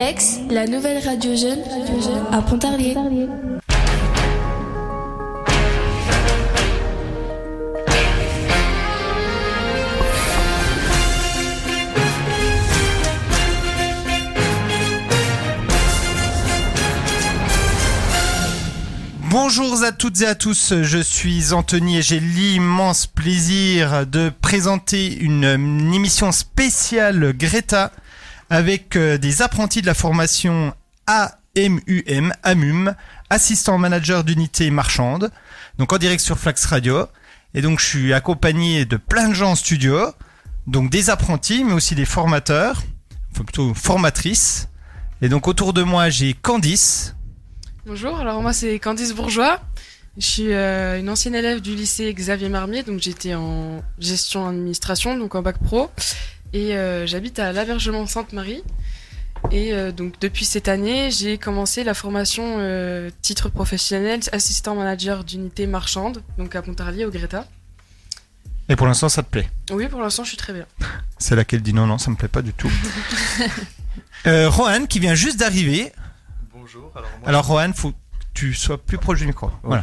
Ex, la nouvelle radio jeune à Pontarlier. Bonjour à toutes et à tous, je suis Anthony et j'ai l'immense plaisir de présenter une émission spéciale Greta avec des apprentis de la formation AMUM, assistant manager d'unité marchande, donc en direct sur Flax Radio. Et donc je suis accompagné de plein de gens en studio, donc des apprentis mais aussi des formateurs, enfin plutôt formatrices. Et donc autour de moi j'ai Candice. Bonjour, alors moi c'est Candice Bourgeois, je suis une ancienne élève du lycée Xavier Marmier, donc j'étais en gestion administration, donc en bac pro, et j'habite à L'Abergement-Sainte-Marie, et donc depuis cette année j'ai commencé la formation titre professionnel assistant manager d'unité marchande, donc à Pontarlier au Greta. Et pour l'instant ça te plaît? Oui, pour l'instant je suis très bien. C'est laquelle dit non, ça me plaît pas du tout. Rohan qui vient juste d'arriver. Bonjour, alors Rohan, faut que tu sois plus proche du micro. Okay. Voilà.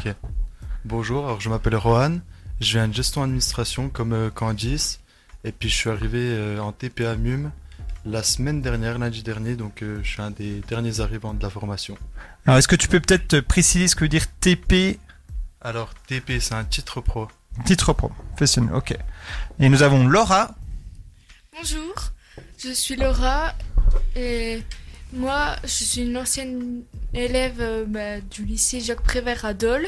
Bonjour, alors je m'appelle Rohan, je viens de gestion administration comme Candice, et puis je suis arrivé en TPA MUM la semaine dernière, lundi dernier, donc je suis un des derniers arrivants de la formation. Alors est-ce que tu peux peut-être préciser ce que veut dire TP? Alors TP, c'est un titre pro. Titre pro, professionnel, ok. Et nous avons Laura. Bonjour, je suis Laura et... Moi, je suis une ancienne élève du lycée Jacques Prévert à Dole.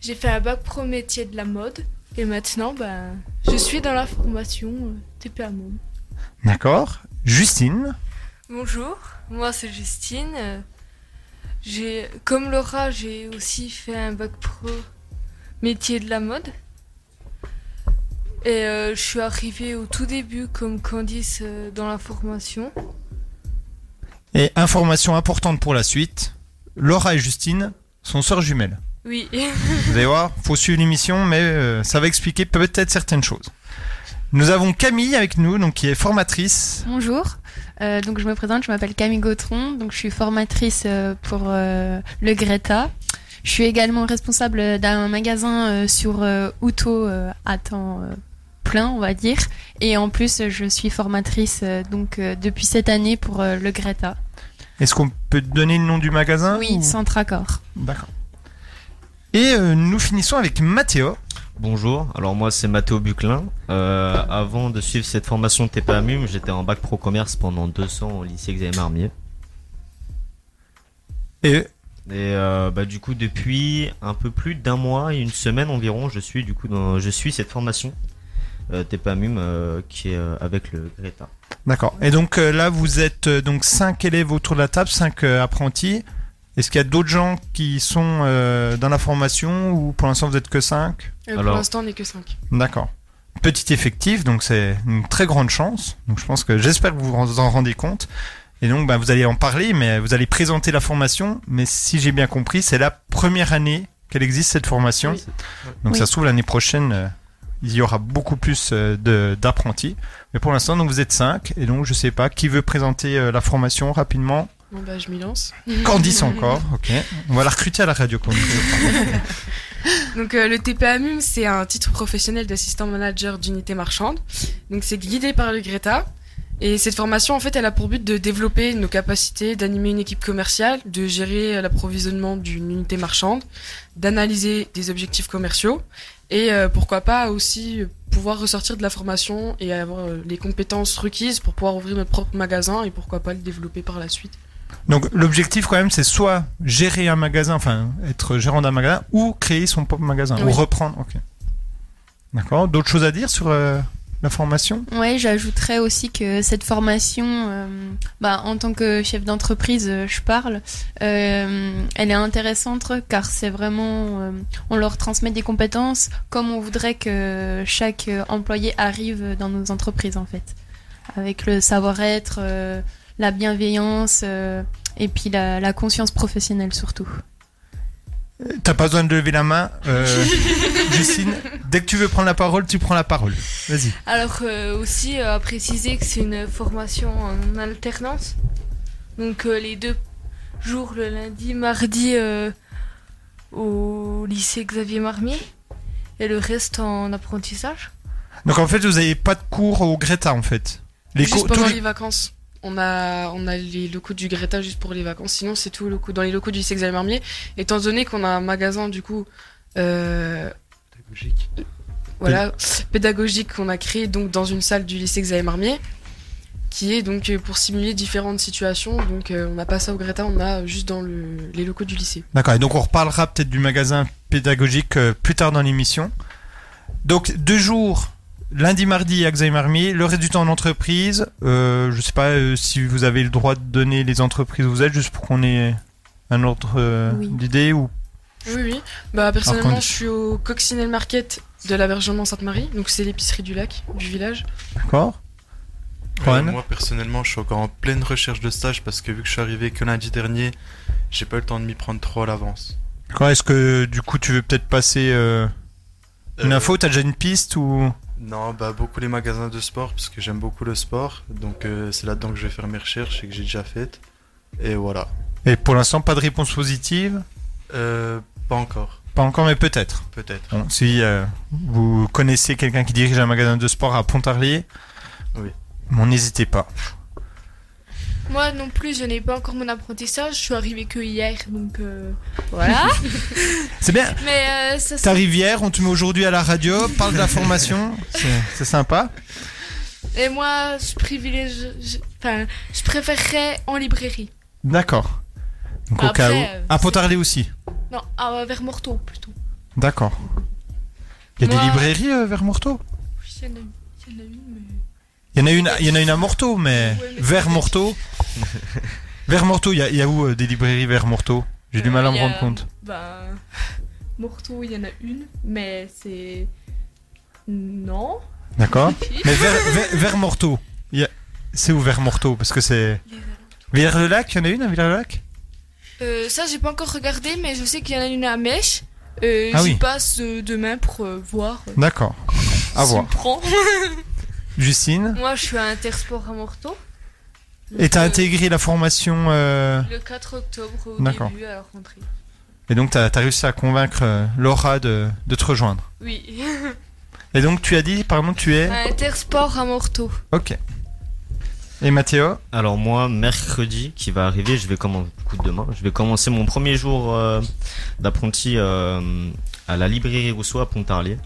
J'ai fait un bac pro métier de la mode. Et maintenant, je suis dans la formation TPA MUM. D'accord. Justine. Bonjour, moi c'est Justine. Comme Laura, j'ai aussi fait un bac pro métier de la mode. Et je suis arrivée au tout début comme Candice dans la formation. Et information importante pour la suite, Laura et Justine sont sœurs jumelles. Oui. Vous allez voir, faut suivre l'émission, mais ça va expliquer peut-être certaines choses. Nous avons Camille avec nous, donc qui est formatrice. Bonjour. Donc je me présente, je m'appelle Camille Gautron, donc je suis formatrice pour le Greta. Je suis également responsable d'un magasin sur Auto à temps plein, on va dire. Et en plus, je suis formatrice donc depuis cette année pour le Greta. Est-ce qu'on peut te donner le nom du magasin? Oui, ou... Centrakor. D'accord. Et nous finissons avec Mathéo. Bonjour, alors moi c'est Mathéo Buclin. Avant de suivre cette formation TPA MUM, j'étais en bac pro commerce pendant 2 ans au lycée Xavier Marmier. Et du coup, depuis un peu plus d'un mois et une semaine environ, je suis cette formation TPA MUM qui est avec le Greta. D'accord. Et donc là vous êtes donc 5 élèves autour de la table, 5 apprentis. Est-ce qu'il y a d'autres gens qui sont dans la formation ou pour l'instant vous êtes que 5? Pour l'instant on n'est que 5. D'accord. Petit effectif, donc c'est une très grande chance. Donc j'espère que vous vous en rendez compte. Et donc vous allez en parler, mais vous allez présenter la formation. Mais si j'ai bien compris, c'est la première année qu'elle existe cette formation. Oui. Donc oui. Ça se trouve l'année prochaine. Il y aura beaucoup plus d'apprentis. Mais pour l'instant, donc, vous êtes 5. Et donc, je ne sais pas, qui veut présenter la formation rapidement? Bon, je m'y lance. Candice encore, ok. On va la recruter à la radio. Donc, le TPA MUM, c'est un titre professionnel d'assistant manager d'unité marchande. Donc, c'est guidé par le Greta. Et cette formation, en fait, elle a pour but de développer nos capacités, d'animer une équipe commerciale, de gérer l'approvisionnement d'une unité marchande, d'analyser des objectifs commerciaux. Et pourquoi pas aussi pouvoir ressortir de la formation et avoir les compétences requises pour pouvoir ouvrir notre propre magasin et pourquoi pas le développer par la suite. Donc l'objectif quand même c'est soit gérer un magasin, enfin être gérant d'un magasin ou créer son propre magasin, oui. Ou reprendre, ok. D'accord, d'autres choses à dire sur la formation? Oui, j'ajouterais aussi que cette formation, en tant que chef d'entreprise, elle est intéressante car c'est vraiment, on leur transmet des compétences comme on voudrait que chaque employé arrive dans nos entreprises en fait, avec le savoir-être, la bienveillance et puis la conscience professionnelle surtout. T'as pas besoin de lever la main, Justine. Dès que tu veux prendre la parole, tu prends la parole. Vas-y. Alors, aussi, à préciser que c'est une formation en alternance. Donc les deux jours, le lundi, mardi au lycée Xavier Marmier et le reste en apprentissage. Donc en fait vous n'avez pas de cours au Greta en fait. Juste pendant les vacances. On a les locaux du Greta juste pour les vacances, sinon c'est tout dans les locaux du lycée Xavier Marmier, étant donné qu'on a un magasin du coup pédagogique. Voilà, pédagogique qu'on a créé donc dans une salle du lycée Xavier Marmier, qui est donc pour simuler différentes situations. Donc on n'a pas ça au Greta, on a juste dans les locaux du lycée. D'accord, et donc on reparlera peut-être du magasin pédagogique plus tard dans l'émission. Donc 2 jours, lundi, mardi à Xavier Marmier, le reste du temps en entreprise. Je ne sais pas si vous avez le droit de donner les entreprises où vous êtes, juste pour qu'on ait un ordre d'idée ou... Oui. Bah, personnellement, je suis au Coccinelle Market de l'Abergement-Sainte-Marie, donc c'est l'épicerie du lac, du village. D'accord. Moi, personnellement, je suis encore en pleine recherche de stage parce que vu que je suis arrivé que lundi dernier, j'ai pas eu le temps de m'y prendre trop à l'avance. D'accord. Est-ce que du coup, tu veux peut-être passer une info ? T'as déjà une piste ou... Non, bah beaucoup les magasins de sport parce que j'aime beaucoup le sport, donc c'est là-dedans que je vais faire mes recherches et que j'ai déjà faites. Et voilà. Et pour l'instant, pas de réponse positive ? Pas encore. Pas encore, mais peut-être. Peut-être. Bon, si vous connaissez quelqu'un qui dirige un magasin de sport à Pontarlier, oui. Bon, n'hésitez pas. Moi non plus, je n'ai pas encore mon apprentissage. Je suis arrivée que hier, donc voilà. C'est bien. Mais t'arrives hier, on te met aujourd'hui à la radio, parle de la formation, c'est sympa. Et moi, je préférerais en librairie. D'accord. Donc au cas où. À Pontarlier aussi. Non, vers Morteau plutôt. D'accord. Il y a des librairies vers Morteau ? Oui, il y en a une, mais... Il y en a une à Morteau, mais vers Morteau. Vers Morteau, il y a où des librairies vers Morteau ? J'ai du mal à me rendre compte. Morteau, il y en a une, mais c'est... Non. D'accord. Mais vers Morteau, c'est où vers Morteau ? Parce que c'est... Villers-le-Lac, il y en a une à Villers-le-Lac ? Ça, j'ai pas encore regardé, mais je sais qu'il y en a une à Mèche. J'y passe demain pour voir. D'accord. À voir. Me prend. Justine. Moi, je suis à Intersport à Morteau. Et t'as intégré la formation le 4 octobre début à la rentrée. Et donc t'as réussi à convaincre Laura de te rejoindre. Oui. Et donc tu as dit, pardon, tu es à Intersport à Morteau. Ok. Et Mathéo ? Alors moi, mercredi qui va arriver, je vais commencer mon premier jour d'apprenti à la Librairie Rousseau à Pontarlier,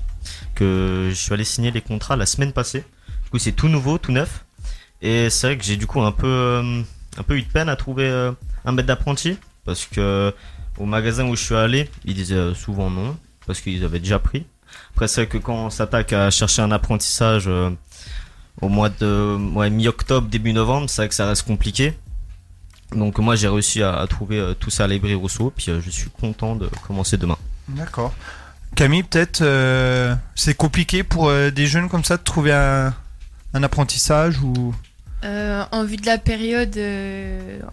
que je suis allé signer les contrats la semaine passée. Du coup, c'est tout nouveau, tout neuf. Et c'est vrai que j'ai du coup un peu eu de peine à trouver un maître d'apprenti. Parce que au magasin où je suis allé, ils disaient souvent non. Parce qu'ils avaient déjà pris. Après, c'est vrai que quand on s'attaque à chercher un apprentissage au mois de mi-octobre, début novembre, c'est vrai que ça reste compliqué. Donc moi, j'ai réussi à trouver tout ça à la Librairie Rousseau. Puis je suis content de commencer demain. D'accord. Camille, peut-être c'est compliqué pour des jeunes comme ça de trouver un apprentissage ou... en vue de la période,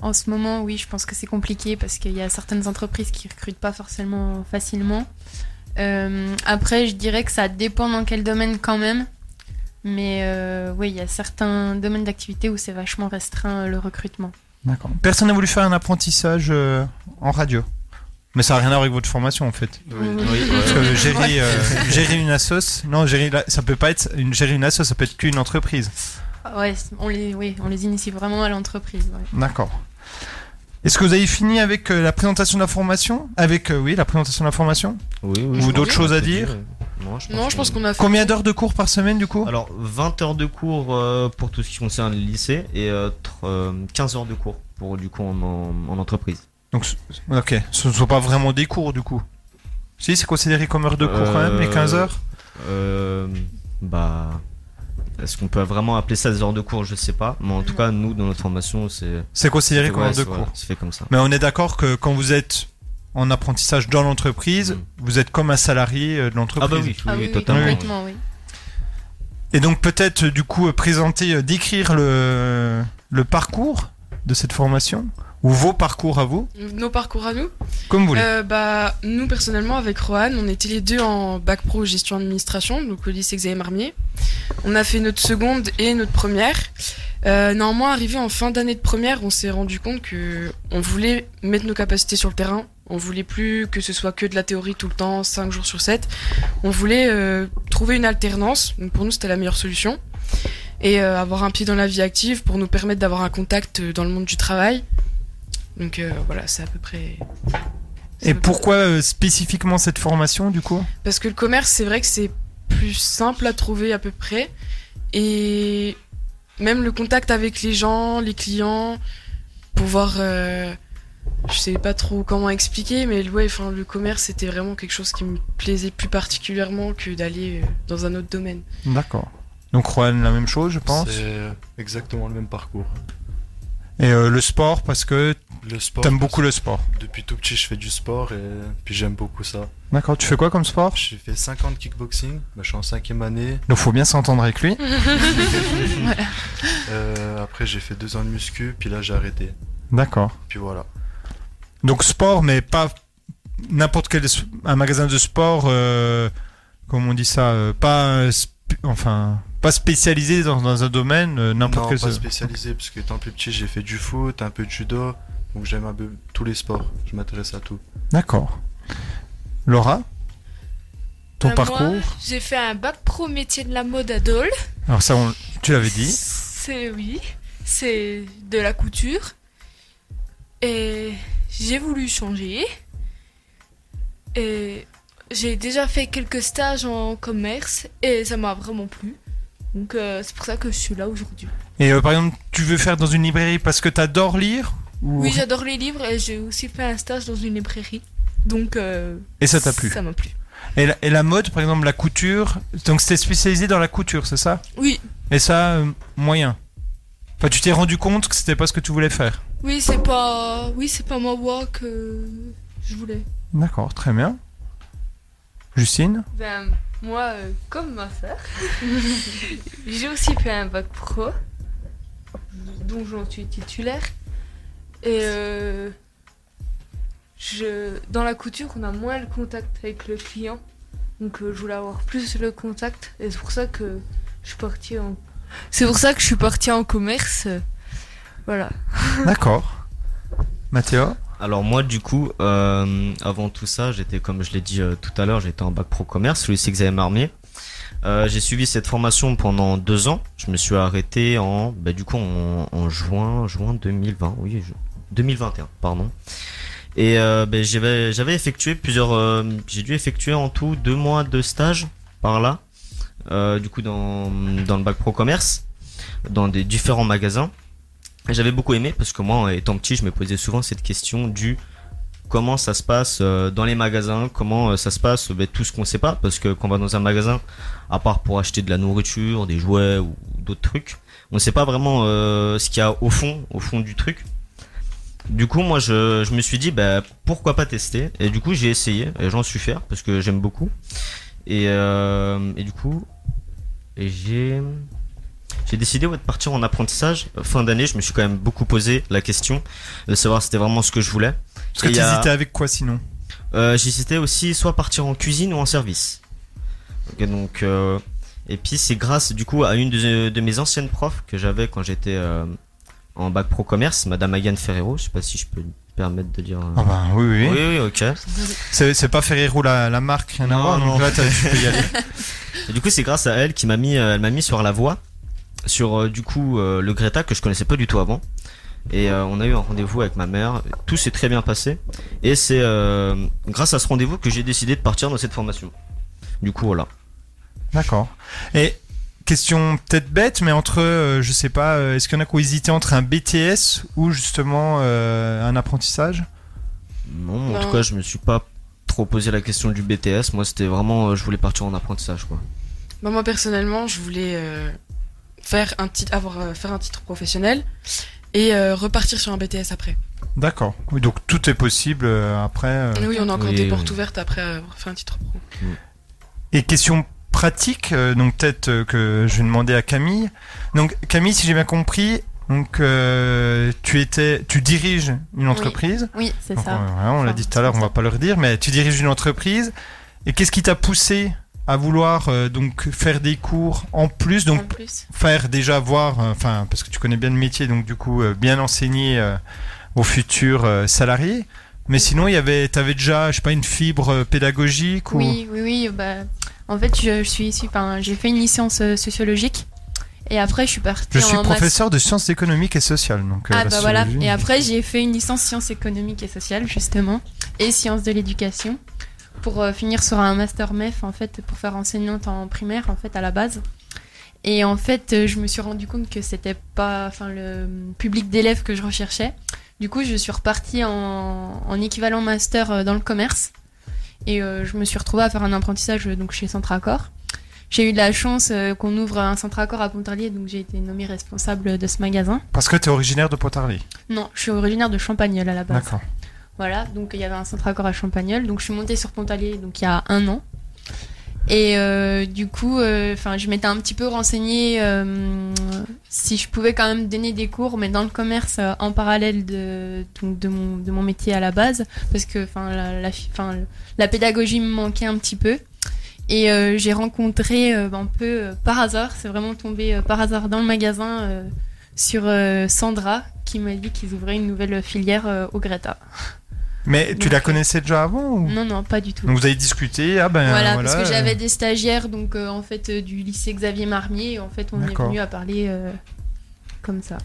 en ce moment, oui, je pense que c'est compliqué parce qu'il y a certaines entreprises qui ne recrutent pas forcément facilement. Après, je dirais que ça dépend dans quel domaine quand même. Mais oui, il y a certains domaines d'activité où c'est vachement restreint le recrutement. D'accord. Personne n'a voulu faire un apprentissage en radio ? Mais ça n'a rien à voir avec votre formation en fait. Oui. Parce que gérer une assoce, ça peut pas être gérer une assoce, ça peut être qu'une entreprise. Ouais, on les initie vraiment à l'entreprise. Ouais. D'accord. Est-ce que vous avez fini avec la présentation de la formation ? Avec la présentation de la formation ? Oui. Ou d'autres choses à dire ? Non, je pense qu'on a fait. Combien d'heures de cours par semaine du coup ? Alors 20 heures de cours pour tout ce qui concerne le lycée et 15 heures de cours pour du coup en entreprise. Donc, ok, ce ne sont pas vraiment des cours du coup. Si, c'est considéré comme heure de cours quand même, les 15 heures est-ce qu'on peut vraiment appeler ça des heures de cours ? Je ne sais pas. Mais en tout cas, nous, dans notre formation, c'est considéré comme heure de cours. C'est fait comme ça. Mais on est d'accord que quand vous êtes en apprentissage dans l'entreprise, vous êtes comme un salarié de l'entreprise. Ah oui, totalement. Complètement, oui. Et donc, peut-être du coup, décrire le parcours de cette formation ? Ou vos parcours à vous ? Nos parcours à nous ? Comme vous voulez. Nous, personnellement, avec Rohan, on était les deux en bac pro gestion administration, donc au lycée Xavier Marmier. On a fait notre seconde et notre première. Néanmoins, arrivé en fin d'année de première, on s'est rendu compte que on voulait mettre nos capacités sur le terrain. On voulait plus que ce soit que de la théorie tout le temps, 5 jours sur 7. On voulait trouver une alternance. Donc pour nous, c'était la meilleure solution. Et avoir un pied dans la vie active pour nous permettre d'avoir un contact dans le monde du travail. Donc voilà, c'est à peu près... Et pourquoi spécifiquement cette formation, du coup ? Parce que le commerce, c'est vrai que c'est plus simple à trouver à peu près. Et même le contact avec les gens, les clients, pouvoir... je sais pas trop comment expliquer, mais ouais, enfin, le commerce, c'était vraiment quelque chose qui me plaisait plus particulièrement que d'aller dans un autre domaine. D'accord. Donc Rohan, la même chose, je pense. C'est exactement le même parcours. Et le sport, parce que t'aimes beaucoup le sport. Depuis tout petit, je fais du sport et puis j'aime beaucoup ça. D'accord, tu fais quoi comme sport ? J'ai fait 5 ans de kickboxing, bah, je suis en 5e année. Donc faut bien s'entendre avec lui. Voilà. Après, j'ai fait 2 ans de muscu, puis là, j'ai arrêté. D'accord. Puis voilà. Donc sport, mais pas n'importe quel... Un magasin de sport, comment on dit ça, pas spécialisé dans un domaine, n'importe quel... Non, pas spécialisé, parce que étant plus petit, j'ai fait du foot, un peu de judo, donc j'aime un peu tous les sports, je m'intéresse à tout. D'accord. Laura, ton parcours ? Moi, j'ai fait un bac pro métier de la mode à Dole. Alors ça, tu l'avais dit. C'est de la couture. Et j'ai voulu changer. Et j'ai déjà fait quelques stages en commerce et ça m'a vraiment plu. Donc c'est pour ça que je suis là aujourd'hui. Et par exemple, tu veux faire dans une librairie parce que t'adores lire ou... Oui, j'adore les livres et j'ai aussi fait un stage dans une librairie. Donc et ça t'a plu ? Ça m'a plu. Et la mode, par exemple, la couture. Donc c'était spécialisé dans la couture, c'est ça ? Oui. Et ça, moyen. Enfin, tu t'es rendu compte que c'était pas ce que tu voulais faire ? Oui, c'est pas ma voix que je voulais. D'accord, très bien. Justine ? Ben, moi, comme ma sœur, j'ai aussi fait un bac pro, dont j'en suis titulaire. Et dans la couture, on a moins le contact avec le client. Donc, je voulais avoir plus le contact. Et c'est pour ça que je suis partie en... commerce. Voilà. D'accord. Mathéo ? Alors moi du coup, avant tout ça, j'étais, comme je l'ai dit tout à l'heure, j'étais en bac pro commerce, celui de Xavier Marmier. J'ai suivi cette formation pendant 2 ans. Je me suis arrêté en juin 2020, 2021, pardon. Et j'avais effectué j'ai dû effectuer en tout 2 mois de stage par là, du coup dans le bac pro commerce, dans des différents magasins. J'avais beaucoup aimé parce que moi, étant petit, je me posais souvent cette question du comment ça se passe dans les magasins, comment ça se passe tout ce qu'on sait pas, parce que quand on va dans un magasin, à part pour acheter de la nourriture, des jouets ou d'autres trucs, on sait pas vraiment ce qu'il y a au fond du truc. Du coup, moi, je me suis dit pourquoi pas tester, et du coup j'ai essayé et j'en suis fier parce que j'aime beaucoup. Et du coup, j'ai décidé de partir en apprentissage. Fin d'année, je me suis quand même beaucoup posé la question de savoir si c'était vraiment ce que je voulais. Parce que t'hésitais avec quoi sinon ? J'hésitais aussi soit partir en cuisine ou en service. Okay, donc, et puis c'est grâce du coup à une de mes anciennes profs que j'avais quand j'étais en bac pro commerce, Madame Aganne Ferrero. Je sais pas si je peux me permettre de dire. Ah bah oui. Oui, ok. C'est pas Ferrero la marque. Non. Là, tu peux y aller. Et du coup, c'est grâce à elle qui m'a mis sur la voie. Sur le Greta que je connaissais pas du tout avant, et on a eu un rendez-vous avec ma mère, tout s'est très bien passé, et c'est grâce à ce rendez-vous que j'ai décidé de partir dans cette formation. Du coup voilà. D'accord. Et question peut-être bête, mais entre je sais pas, est-ce qu'il y en a qui ont hésité entre un BTS ou justement un apprentissage ? Non, en tout cas je me suis pas trop posé la question du BTS, moi c'était vraiment je voulais partir en apprentissage quoi. Bah, moi personnellement je voulais faire un titre professionnel et repartir sur un BTS après. D'accord. Oui, donc tout est possible après. Oui, on a encore des portes ouvertes après avoir fait un titre pro. Oui. Et question pratique, donc peut-être que je vais demander à Camille. Donc Camille, si j'ai bien compris, donc tu diriges une entreprise. Oui, c'est donc, ça. On l'a dit tout à l'heure, on va pas le redire, mais tu diriges une entreprise. Et qu'est-ce qui t'a poussé à vouloir donc faire des cours en plus, donc faire déjà voir, enfin parce que tu connais bien le métier, donc du coup bien enseigner aux futurs salariés. Mais sinon, il y avait, t'avais déjà, je sais pas, une fibre pédagogique ou... Oui. Bah, en fait, je suis issue, enfin, j'ai fait une licence sociologique. Et après, je suis partie. Je suis professeur de sciences économiques et sociales. Donc, ah, bah voilà. Et après, j'ai fait une licence sciences économiques et sociales, justement, et sciences de l'éducation, pour finir sur un master MEF, en fait, pour faire enseignante en primaire, en fait, à la base. Et en fait, je me suis rendu compte que c'était pas, enfin, le public d'élèves que je recherchais. Du coup, je suis repartie en équivalent master dans le commerce. Et je me suis retrouvée à faire un apprentissage donc, chez Centrakor. J'ai eu de la chance qu'on ouvre un Centrakor à Pontarlier, donc j'ai été nommée responsable de ce magasin. Parce que tu es originaire de Pontarlier ? Non, je suis originaire de Champagnole à la base. D'accord. Voilà, donc il y avait un Centrakor à Champagnole, donc je suis montée sur Pontarlier donc il y a un an. Et du coup, je m'étais un petit peu renseignée si je pouvais quand même donner des cours, mais dans le commerce en parallèle de mon métier à la base, parce que la pédagogie me manquait un petit peu. Et j'ai rencontré un peu par hasard, c'est vraiment tombé par hasard dans le magasin sur Sandra qui m'a dit qu'ils ouvraient une nouvelle filière au Greta. Mais donc, tu la connaissais déjà avant ou... Non, pas du tout. Donc vous avez discuté, voilà. Parce que j'avais des stagiaires donc en fait du lycée Xavier Marmier et en fait on est venu à parler comme ça.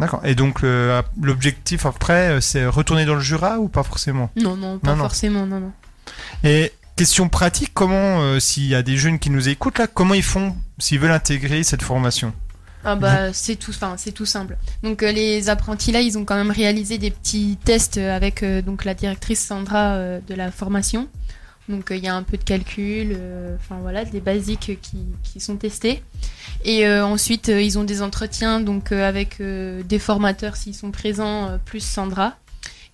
D'accord. Et donc l'objectif après c'est retourner dans le Jura ou pas forcément ? Non, pas forcément. Et question pratique, comment, s'il y a des jeunes qui nous écoutent là, comment ils font s'ils veulent intégrer cette formation ? C'est tout simple. Donc les apprentis là, ils ont quand même réalisé des petits tests avec donc la directrice Sandra de la formation. Donc il y a un peu de calcul, des basiques qui sont testées. Et ensuite ils ont des entretiens donc avec des formateurs s'ils sont présents plus Sandra.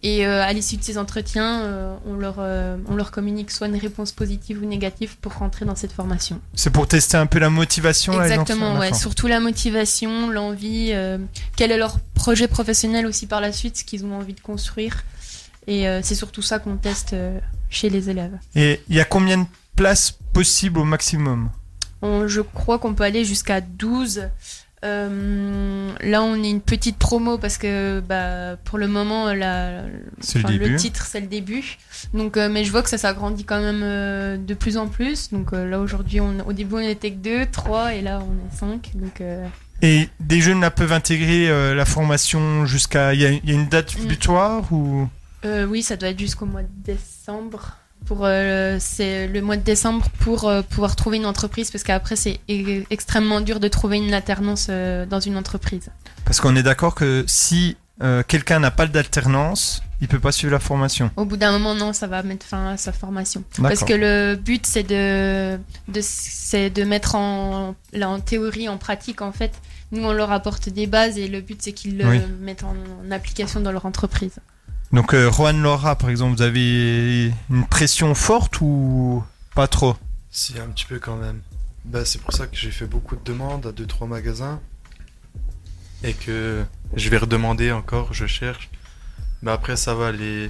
Et à l'issue de ces entretiens, on leur communique soit une réponse positive ou négative pour rentrer dans cette formation. C'est pour tester un peu la motivation. Exactement, ouais. Surtout la motivation, l'envie, quel est leur projet professionnel aussi par la suite, ce qu'ils ont envie de construire. Et c'est surtout ça qu'on teste chez les élèves. Et il y a combien de places possibles au maximum ? Je crois qu'on peut aller jusqu'à 12. Là, on est une petite promo parce que pour le moment, le titre, c'est le début. Donc, mais je vois que ça s'agrandit quand même de plus en plus. Donc là, aujourd'hui, au début, on n'était que 2, 3 et là, on est 5. Donc, Et des jeunes là, peuvent intégrer la formation jusqu'à... Il y a une date butoir ou... Oui, ça doit être jusqu'au mois de décembre. C'est le mois de décembre pour pouvoir trouver une entreprise parce qu'après c'est extrêmement dur de trouver une alternance dans une entreprise. Parce qu'on est d'accord que si quelqu'un n'a pas d'alternance, il peut pas suivre la formation. Au bout d'un moment, non, ça va mettre fin à sa formation. D'accord. Parce que le but c'est de mettre en théorie, en pratique en fait. Nous on leur apporte des bases et le but c'est qu'ils le mettent en application dans leur entreprise. Donc Rohan, Laura, par exemple, vous avez une pression forte ou pas trop ? Si, un petit peu quand même. C'est pour ça que j'ai fait beaucoup de demandes à 2-3 magasins et que je vais redemander encore, je cherche. Mais après, ça va, les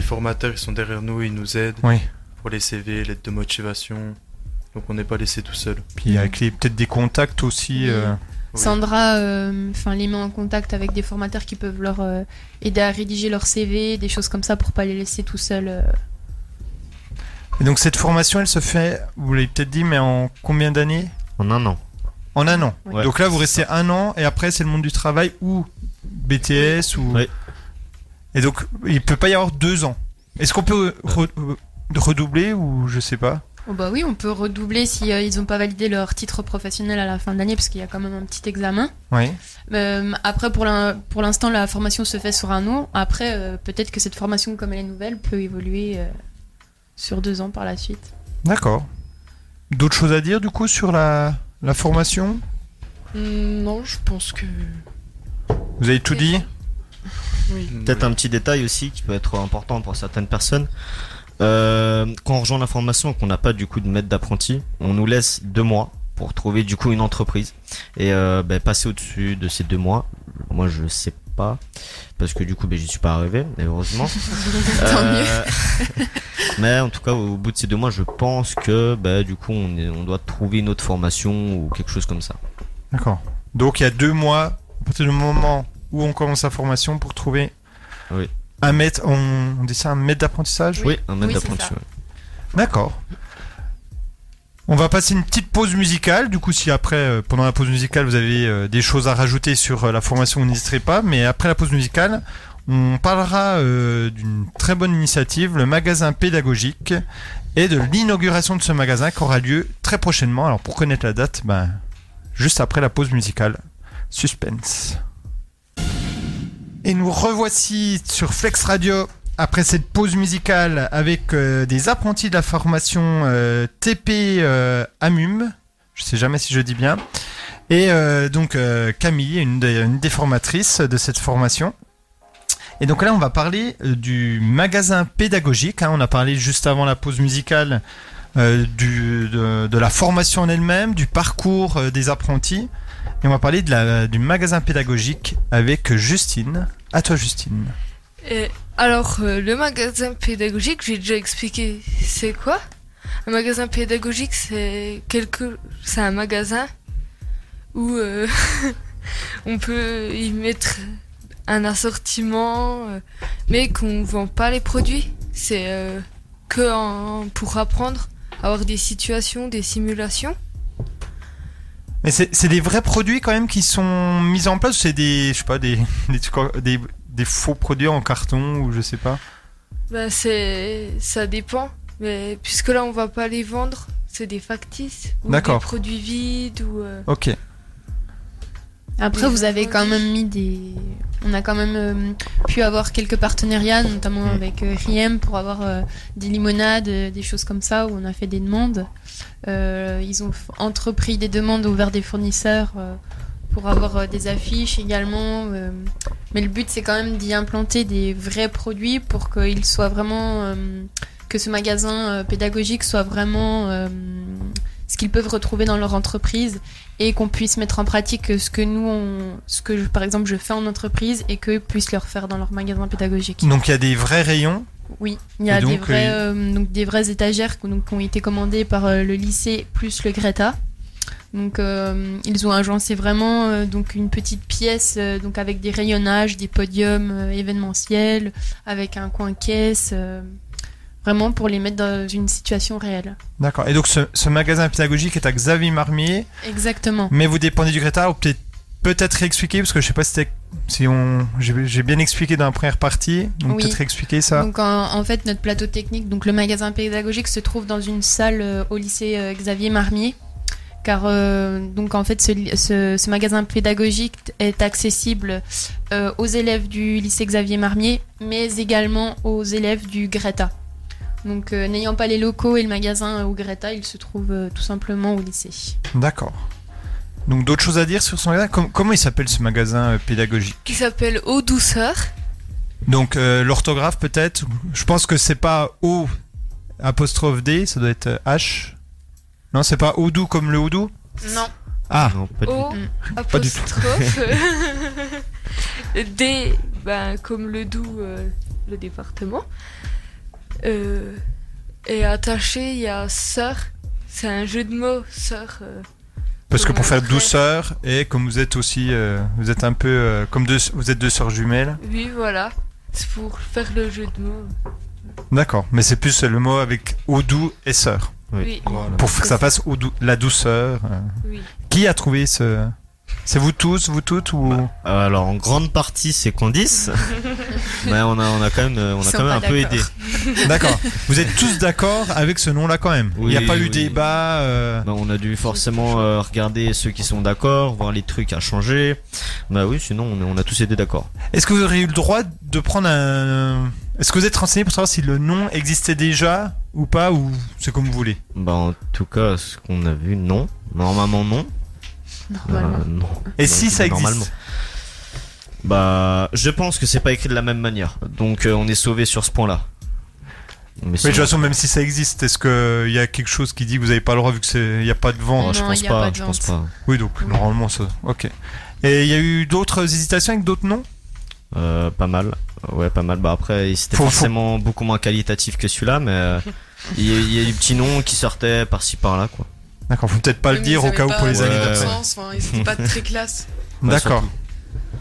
formateurs qui sont derrière nous, ils nous aident pour les CV, l'aide de motivation. Donc on n'est pas laissé tout seul. Puis avec peut-être des contacts aussi... Sandra les met en contact avec des formateurs qui peuvent leur aider à rédiger leur CV, des choses comme ça pour pas les laisser tout seuls. Et donc cette formation, elle se fait, vous l'avez peut-être dit, mais en combien d'années ? En un an. En un an. Ouais. Donc là, vous restez un an et après, c'est le monde du travail ou BTS ou... Ouais. Et donc, il peut pas y avoir 2 ans. Est-ce qu'on peut redoubler ou je sais pas ? Oui, on peut redoubler si ils n'ont pas validé leur titre professionnel à la fin de l'année, parce qu'il y a quand même un petit examen. Oui. Après, pour l'instant, la formation se fait sur un an. Après, peut-être que cette formation, comme elle est nouvelle, peut évoluer sur 2 ans par la suite. D'accord. D'autres choses à dire, du coup, sur la formation ? Non, je pense que... Vous avez tout dit ? Oui. Peut-être un petit détail aussi qui peut être important pour certaines personnes. Quand on rejoint la formation et qu'on n'a pas du coup de maître d'apprenti, on nous laisse 2 mois pour trouver du coup une entreprise et passer au-dessus de ces 2 mois. Moi, je sais pas, parce que du coup j'y suis pas arrivé, heureusement. Tant mieux. Mais en tout cas au bout de ces 2 mois, je pense que du coup on doit trouver une autre formation ou quelque chose comme ça. D'accord. Donc il y a 2 mois à partir du moment où on commence la formation pour trouver oui. un maître, on dit ça, un maître d'apprentissage. Oui, un maître d'apprentissage. D'accord. On va passer une petite pause musicale. Du coup, si après, pendant la pause musicale, vous avez des choses à rajouter sur la formation, vous n'hésiterez pas. Mais après la pause musicale, on parlera d'une très bonne initiative, le magasin pédagogique, et de l'inauguration de ce magasin qui aura lieu très prochainement. Alors, pour connaître la date, juste après la pause musicale. Suspense. Et nous revoici sur Flex Radio. Après cette pause musicale avec des apprentis de la formation TP AMUM, je sais jamais si je dis bien, et donc Camille, une des formatrices de cette formation. Et donc là, on va parler du magasin pédagogique. On a parlé juste avant la pause musicale de la formation en elle-même, du parcours des apprentis. Et on va parler du magasin pédagogique avec Justine. À toi, Justine. Alors, le magasin pédagogique, j'ai déjà expliqué c'est quoi. Un magasin pédagogique, c'est un magasin où on peut y mettre un assortiment, mais qu'on ne vend pas les produits. C'est pour apprendre, avoir des situations, des simulations. Mais c'est des vrais produits quand même qui sont mis en place, c'est des, je sais pas, des faux produits en carton ou je sais pas. Ça dépend, mais puisque là on va pas les vendre, c'est des factices ou D'accord. des produits vides ou. Ok. Après vous avez quand même mis des, on a quand même pu avoir quelques partenariats, notamment avec Riem pour avoir des limonades, des choses comme ça où on a fait des demandes. Ils ont entrepris des demandes, ouvert des fournisseurs. Pour avoir des affiches également, mais le but c'est quand même d'y implanter des vrais produits pour qu'il soit vraiment que ce magasin pédagogique soit vraiment ce qu'ils peuvent retrouver dans leur entreprise et qu'on puisse mettre en pratique ce que par exemple je fais en entreprise et que puissent leur faire dans leur magasin pédagogique. Donc il y a des vrais rayons. Oui, il y a des vrais donc des vraies étagères qui ont été commandées par le lycée plus le Greta. Donc ils ont agencé vraiment donc une petite pièce donc avec des rayonnages, des podiums événementiels, avec un coin caisse, vraiment pour les mettre dans une situation réelle. D'accord. Et donc ce magasin pédagogique est à Xavier Marmier. Exactement. Mais vous dépendez du Greta, ou peut-être réexpliquer, parce que je sais pas j'ai bien expliqué dans la première partie, donc oui. Peut-être réexpliquer ça. Donc en fait notre plateau technique, donc le magasin pédagogique se trouve dans une salle au lycée Xavier Marmier. Car donc en fait ce magasin pédagogique est accessible aux élèves du lycée Xavier Marmier, mais également aux élèves du Greta. Donc n'ayant pas les locaux et le magasin au Greta, il se trouve tout simplement au lycée. D'accord. Donc d'autres choses à dire sur son magasin. Comment il s'appelle ce magasin pédagogique ? Il s'appelle Ô Douceurs. Donc l'orthographe peut-être. Je pense que c'est pas O'D, ça doit être H. Non, c'est pas Oudou comme le Oudou ? Non. Ah, non, pas du tout. D, comme le Doubs, le département. Et attaché, il y a sœur. C'est un jeu de mots, sœur. Parce que pour faire douceur, et comme vous êtes aussi, vous êtes un peu comme vous êtes 2 sœurs jumelles. Oui, voilà. C'est pour faire le jeu de mots. D'accord, mais c'est plus le mot avec Oudou et sœur. Oui. Voilà. Pour que ça fasse la douceur. Oui. Qui a trouvé C'est vous tous, vous toutes ou... Alors en grande partie c'est Candice. On a quand même, un peu aidé. D'accord. Vous êtes tous d'accord avec ce nom là quand même. Oui, il n'y a pas eu débat. On a dû forcément regarder ceux qui sont d'accord, voir les trucs à changer. Oui, sinon on a tous été d'accord. Est-ce que vous auriez eu le droit de prendre un... Est-ce que vous êtes renseigné pour savoir si le nom existait déjà ou pas, ou c'est comme vous voulez ? En tout cas, ce qu'on a vu, non. Normalement, non. Normalement. Non. Et bah, si ça existe ? Je pense que c'est pas écrit de la même manière. Donc on est sauvé sur ce point-là. Mais de toute façon, même si ça existe, est-ce qu'il y a quelque chose qui dit que vous n'avez pas le droit vu qu'il n'y a pas de vent ? Non, je pense pas. Oui, donc normalement ça. Ok. Et il y a eu d'autres hésitations avec d'autres noms ? Pas mal. Ouais, pas mal. Bah après, c'était forcément beaucoup moins qualitatif que celui-là, mais il y a des petits noms qui sortaient par-ci par-là, quoi. D'accord, faut peut-être pas le dire au cas où pour les années d'absence. Enfin, ils étaient pas très classe. Ouais, d'accord.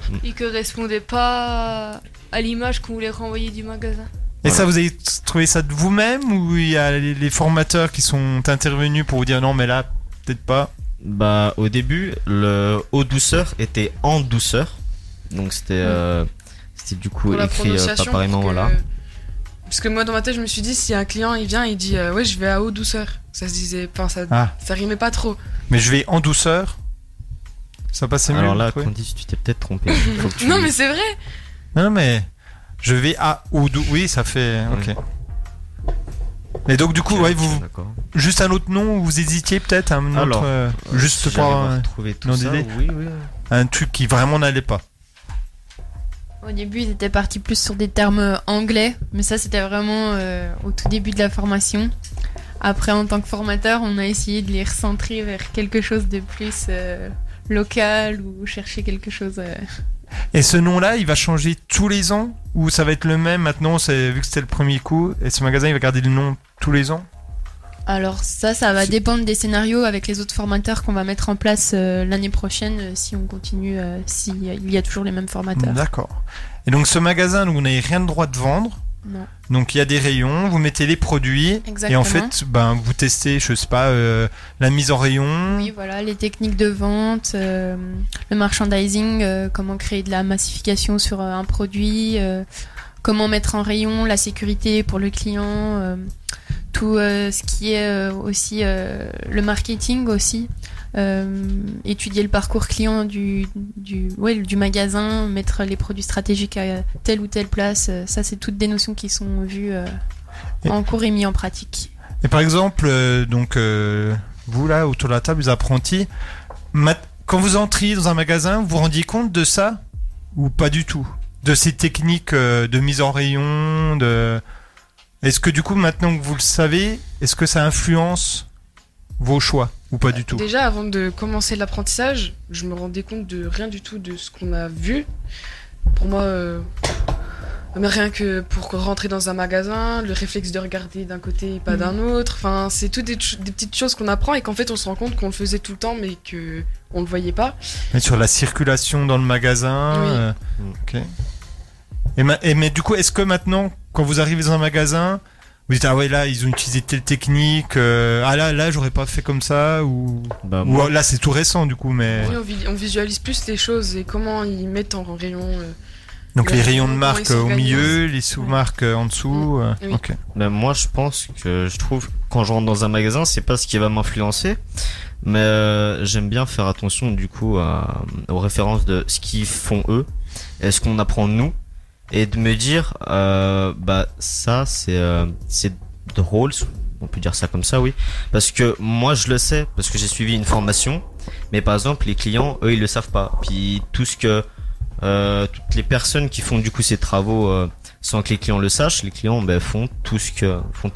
Surtout. Ils correspondaient pas à l'image qu'on voulait renvoyer du magasin. Et voilà. Ça, vous avez trouvé ça de vous-même ou il y a les formateurs qui sont intervenus pour vous dire non, mais là, peut-être pas? Bah, au début, le Ô Douceurs était en douceur. Donc, c'était du coup écrit apparemment, voilà. Parce que moi, dans ma tête, je me suis dit, si un client il vient, il dit ouais, je vais à Ô Douceurs. Ça se disait, enfin, ça rimait pas trop. Mais je vais en douceur, ça passait mieux. Alors là, Candice, tu t'es peut-être trompé. Non, mais c'est vrai. Non, mais. Je vais à Oudou. Oui, ça fait. Ok. Et donc, du coup, ouais, vous. D'accord. Juste un autre nom, vous hésitiez peut-être un autre. Alors, juste si pour trouver tout ça. Oui. Un truc qui vraiment n'allait pas. Au début, ils étaient partis plus sur des termes anglais, mais ça, c'était vraiment au tout début de la formation. Après, en tant que formateur, on a essayé de les recentrer vers quelque chose de plus local ou chercher quelque chose. Et ce nom-là, il va changer tous les ans ou ça va être le même maintenant, vu que c'était le premier coup, et ce magasin, il va garder le nom tous les ans? Alors ça va dépendre des scénarios avec les autres formateurs qu'on va mettre en place l'année prochaine, si on continue, s'il y a toujours les mêmes formateurs. D'accord. Et donc ce magasin, donc, vous n'avez rien de droit de vendre. Non. Donc il y a des rayons, vous mettez les produits. Exactement. Et en fait, vous testez, je sais pas, la mise en rayon. Oui, voilà, les techniques de vente, le merchandising, comment créer de la massification sur un produit, comment mettre en rayon, la sécurité pour le client, tout ce qui est aussi le marketing aussi. Étudier le parcours client du magasin, mettre les produits stratégiques à telle ou telle place, ça c'est toutes des notions qui sont vues en cours et mises en pratique. Et par exemple, vous là autour de la table, les apprentis, quand vous entriez dans un magasin, vous vous rendiez compte de ça ou pas du tout, de ces techniques de mise en rayon, est-ce que du coup maintenant que vous le savez, est-ce que ça influence vos choix ou pas du tout? Déjà, avant de commencer l'apprentissage, je me rendais compte de rien du tout de ce qu'on a vu. Pour moi, mais rien que pour rentrer dans un magasin, le réflexe de regarder d'un côté et pas d'un autre. Enfin, c'est toutes des petites choses qu'on apprend et qu'en fait, on se rend compte qu'on le faisait tout le temps, mais que on le voyait pas. Et sur la circulation dans le magasin. Oui. Ok. Mais du coup, est-ce que maintenant, quand vous arrivez dans un magasin, vous dites, ah ouais, là, ils ont utilisé telle technique, là, j'aurais pas fait comme ça, ou là, c'est tout récent, du coup, mais... Oui, on visualise plus les choses et comment ils mettent en rayon... Donc, les rayons de marque au milieu, les sous-marques en dessous... Oui. Okay. Ben, moi, je pense que je trouve, quand je rentre dans un magasin, c'est pas ce qui va m'influencer, mais j'aime bien faire attention, du coup, aux références de ce qu'ils font eux, et ce qu'on apprend nous. Et de me dire, ça c'est drôle, on peut dire ça comme ça, oui. Parce que moi je le sais, parce que j'ai suivi une formation, mais par exemple les clients, eux ils le savent pas. Puis toutes les personnes qui font du coup ces travaux sans que les clients le sachent, les clients font tout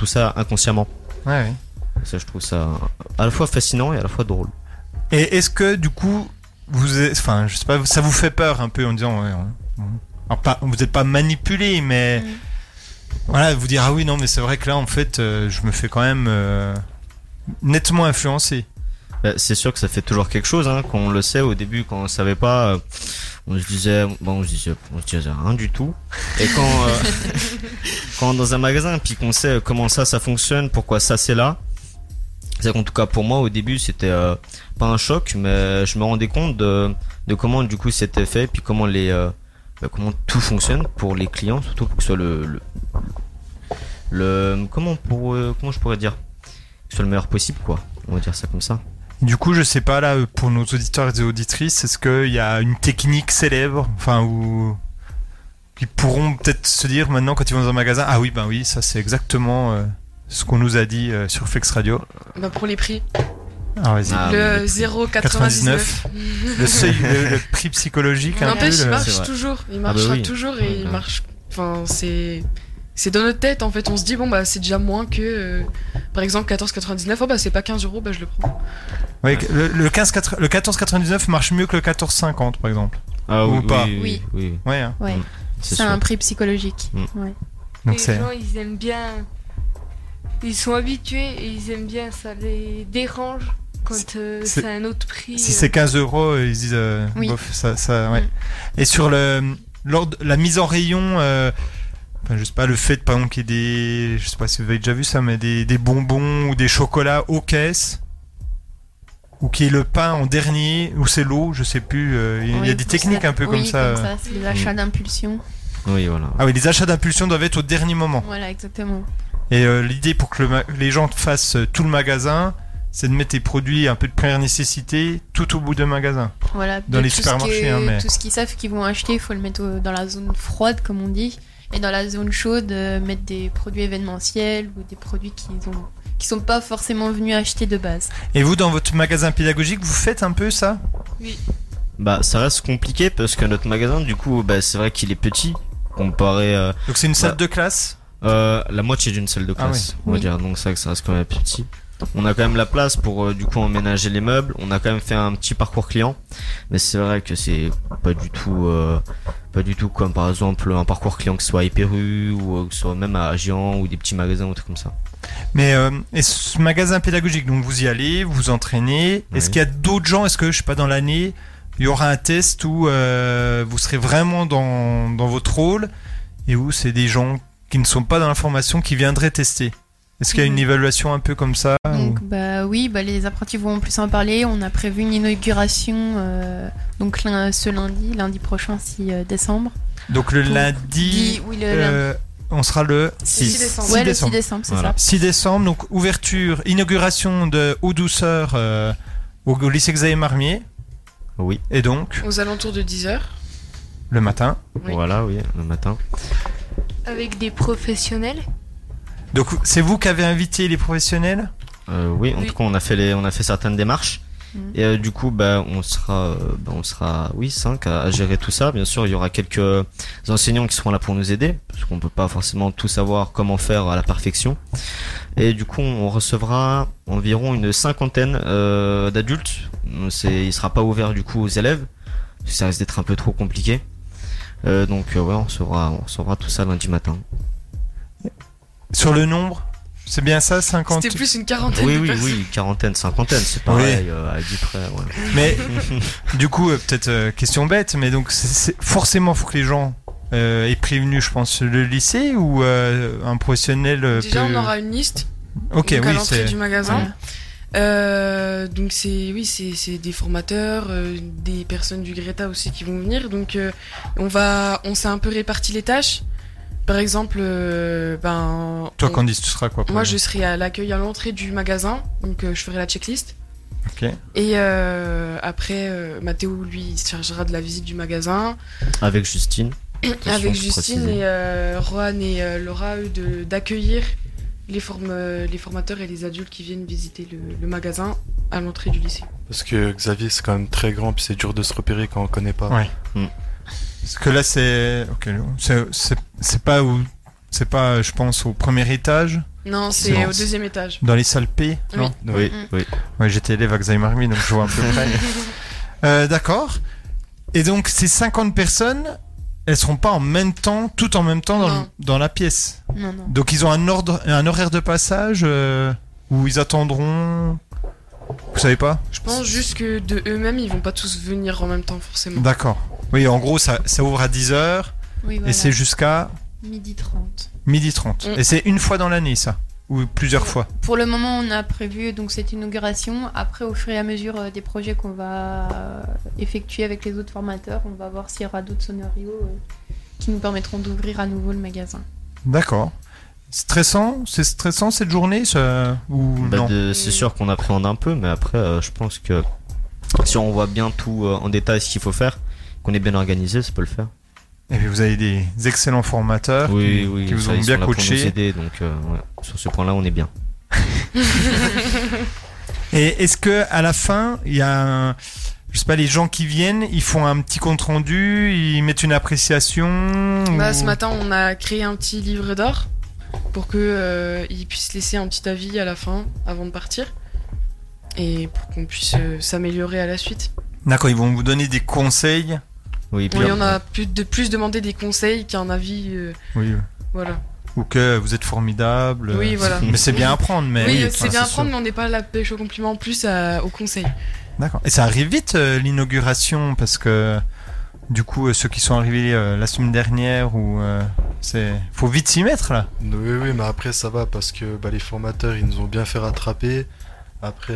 ça inconsciemment. Ouais. Ça je trouve ça à la fois fascinant et à la fois drôle. Et est-ce que du coup je sais pas, ça vous fait peur un peu en disant ouais. Alors vous n'êtes pas manipulé, mais voilà, vous dire ah oui non mais c'est vrai que là en fait je me fais quand même nettement influencer. C'est sûr que ça fait toujours quelque chose quand on le sait. Au début quand on ne savait pas, on se disait rien du tout. Et quand on est dans un magasin puis qu'on sait comment ça fonctionne, pourquoi ça c'est là, c'est qu'en tout cas pour moi au début c'était pas un choc, mais je me rendais compte de comment du coup c'était fait, puis comment comment tout fonctionne pour les clients, surtout pour que ce soit le comment je pourrais dire, que ce soit le meilleur possible, quoi. On va dire ça comme ça. Du coup, je sais pas là pour nos auditeurs et auditrices, est-ce qu'il y a une technique célèbre, enfin où ils pourront peut-être se dire maintenant quand ils vont dans un magasin, ah oui ben oui, ça c'est exactement ce qu'on nous a dit sur Flex Radio. Bah pour les prix. Ah, le 0,99 le seuil, le prix psychologique. Mais un peu, il marche toujours, il marche. Enfin, c'est dans notre tête en fait. On se dit c'est déjà moins que par exemple 14,99. C'est pas 15 €, je le prends. Ouais, le 14,99 marche mieux que le 14,50 par exemple. Ah ou oui, pas. Oui. Ouais. C'est un prix psychologique. Mmh. Ouais. Donc les gens, ils aiment bien... Ils sont habitués et ils aiment bien, ça les dérange quand c'est un autre prix. Si c'est 15 €, ils disent oui. Bof, ça ouais. Et sur la mise en rayon, enfin, je sais pas, le fait par exemple qu'il y ait des, je sais pas si vous avez déjà vu ça, mais des bonbons ou des chocolats aux caisses, ou qu'il y ait le pain en dernier, ou c'est l'eau, je sais plus, il y a des techniques un peu comme ça. Comme ça, c'est les achats d'impulsion. Oui, voilà. Ah oui, les achats d'impulsion doivent être au dernier moment. Voilà, exactement. Et l'idée pour que les gens fassent tout le magasin, c'est de mettre des produits un peu de première nécessité tout au bout d'un magasin. Voilà, dans les supermarchés. Tout ce qu'ils savent qu'ils vont acheter, il faut le mettre dans la zone froide, comme on dit. Et dans la zone chaude, mettre des produits événementiels ou des produits qui sont pas forcément venus acheter de base. Et vous, dans votre magasin pédagogique, vous faites un peu ça ? Oui. Bah, ça reste compliqué parce que notre magasin, du coup, bah, c'est vrai qu'il est petit comparé. Donc c'est une salle de classe ? La moitié d'une salle de classe, on va dire, donc ça, reste quand même petit. On a quand même la place pour du coup emménager les meubles. On a quand même fait un petit parcours client, mais c'est vrai que c'est pas du tout comme par exemple un parcours client que ce soit à Hyper-U ou que ce soit même à Géant ou des petits magasins ou trucs comme ça. Mais et ce magasin pédagogique, donc vous y allez, vous vous entraînez. Oui. Est-ce qu'il y a d'autres gens, est-ce que je sais pas, dans l'année il y aura un test où vous serez vraiment dans votre rôle et où c'est des gens qui ne sont pas dans la formation, qui viendraient tester. Est-ce qu'il y a une évaluation un peu comme ça ? Donc bah oui, les apprentis vont plus en parler. On a prévu une inauguration donc ce lundi prochain, 6 décembre. Donc le lundi. On sera le 6 décembre. Ouais, le 6 décembre, c'est ça. 6 décembre, donc ouverture, inauguration de Ô Douceurs au lycée Xavier Marmier. Oui. Et donc aux alentours de 10h. Le matin. Oui. Voilà, oui, le matin. Avec des professionnels. Donc c'est vous qui avez invité les professionnels ? Oui, en tout cas on a fait certaines démarches. Et du coup on sera 5 à gérer tout ça. Bien sûr, il y aura quelques enseignants qui seront là pour nous aider parce qu'on peut pas forcément tout savoir comment faire à la perfection. Et du coup on recevra environ une 50aine d'adultes. Il sera pas ouvert du coup aux élèves parce que ça risque d'être un peu trop compliqué. Donc on saura tout ça lundi matin. Sur le nombre, c'est bien ça, 50. C'était plus une quarantaine. Oui, quarantaine, cinquantaine, c'est pareil, à 10 près. Ouais. Mais du coup, peut-être question bête, mais donc forcément, faut que les gens aient prévenu, je pense, le lycée ou un professionnel. Déjà, on aura une liste. Ok, donc, à l'entrée du magasin. Ouais. Donc c'est des formateurs, des personnes du Greta aussi qui vont venir. Donc on s'est un peu réparti les tâches. Par exemple, toi Candice, tu seras quoi ? Moi je serai à l'accueil à l'entrée du magasin, donc je ferai la checklist. Ok. Et après Mathéo lui il se chargera de la visite du magasin. Avec Justine. Et Rohan et Laura d'accueillir les formateurs et les adultes qui viennent visiter le magasin à l'entrée du lycée. Parce que Xavier, c'est quand même très grand, puis c'est dur de se repérer quand on connaît pas. Ouais. Parce que là, c'est pas, je pense, au premier étage. Non, c'est au deuxième étage. Dans les salles P. Oui. Non, oui. Ouais, j'étais élève à Xavier Marmier, donc je vois un peu près. D'accord. Et donc, ces 50 personnes, elles seront pas toutes en même temps dans la pièce. Non. Donc ils ont un horaire de passage où ils attendront. Vous savez pas ? Je pense juste que de eux-mêmes ils vont pas tous venir en même temps forcément. D'accord. Oui, en gros ça ouvre à 10h et c'est jusqu'à midi 30. Et c'est une fois dans l'année ça, ou plusieurs fois. Pour le moment on a prévu donc cette inauguration. Après au fur et à mesure des projets qu'on va effectuer avec les autres formateurs, on va voir s'il y aura d'autres scénarios qui nous permettront d'ouvrir à nouveau le magasin. D'accord. C'est stressant cette journée non. C'est sûr qu'on appréhende un peu, mais après je pense que si on voit bien tout en détail ce qu'il faut faire, qu'on est bien organisé, ça peut le faire. Et puis vous avez des excellents formateurs qui vous ont bien coaché. Aider, donc sur ce point-là, on est bien. Et est-ce que à la fin, il y a je sais pas, les gens qui viennent, ils font un petit compte rendu, ils mettent une appréciation. Ce matin, on a créé un petit livre d'or pour qu'ils puissent laisser un petit avis à la fin, avant de partir, et pour qu'on puisse s'améliorer à la suite. D'accord, ils vont vous donner des conseils Oui, on y en a plus demandé des conseils qu'un avis. Oui. Voilà. Ou que vous êtes formidable. Oui, voilà. Mais c'est bien à prendre. Mais oui, c'est bien à prendre, mais on n'est pas là pêche au compliment, plus au conseil. D'accord. Et ça arrive vite l'inauguration, parce que du coup ceux qui sont arrivés la semaine dernière, ou c'est faut vite s'y mettre là. Oui, mais après ça va parce que les formateurs ils nous ont bien fait rattraper. Après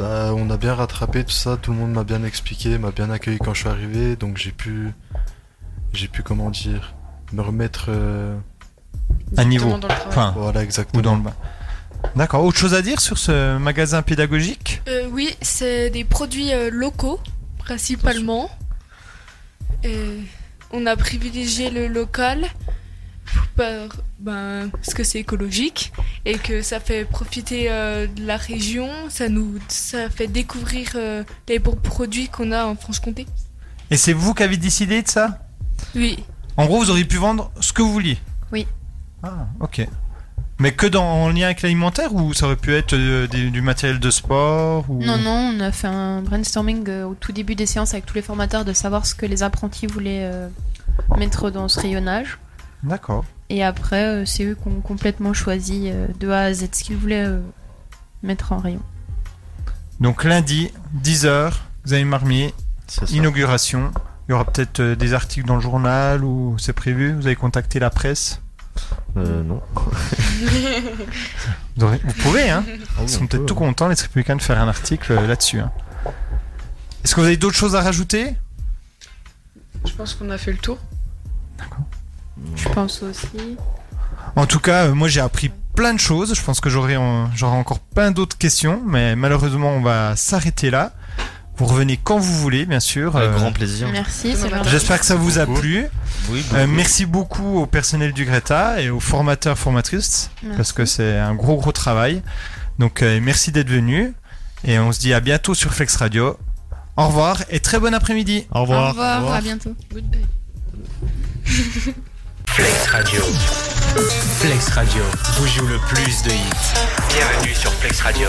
on a bien rattrapé tout ça. Tout le monde m'a bien expliqué, m'a bien accueilli quand je suis arrivé, donc j'ai pu comment dire, me remettre à niveau. Enfin, voilà, exactement. Ou dans le bas. D'accord. Autre chose à dire sur ce magasin pédagogique ? Oui, c'est des produits locaux principalement. Et on a privilégié le local parce que c'est écologique et que ça fait profiter de la région. Ça fait découvrir les bons produits qu'on a en Franche-Comté. Et c'est vous qui avez décidé de ça ? Oui. En gros, vous auriez pu vendre ce que vous vouliez. Oui. Ah, ok. Mais que en lien avec l'alimentaire, ou ça aurait pu être du matériel de sport ou... Non, on a fait un brainstorming au tout début des séances avec tous les formateurs de savoir ce que les apprentis voulaient mettre dans ce rayonnage. D'accord. Et après, c'est eux qui ont complètement choisi de A à Z ce qu'ils voulaient mettre en rayon. Donc lundi, 10h, Xavier Marmier, inauguration. Il y aura peut-être des articles dans le journal, ou c'est prévu ? Vous avez contacté la presse ? Non. Vous pouvez, hein ? Ils sont peut-être tout contents, les Républicains, de faire un article là-dessus. Hein. Est-ce que vous avez d'autres choses à rajouter ? Je pense qu'on a fait le tour. D'accord. Je pense aussi. En tout cas, moi j'ai appris plein de choses. Je pense que j'aurai encore plein d'autres questions, mais malheureusement on va s'arrêter là. Vous revenez quand vous voulez, bien sûr. Avec grand plaisir. Merci. J'espère que ça vous a plu. Oui, merci beaucoup au personnel du Greta et aux formateurs, formatrices, parce que c'est un gros travail. Donc, merci d'être venus. Et on se dit à bientôt sur Flex Radio. Au revoir et très bon après-midi. Au revoir. Au revoir. À bientôt. Good day. Flex Radio vous joue le plus de hits. Bienvenue sur Flex Radio.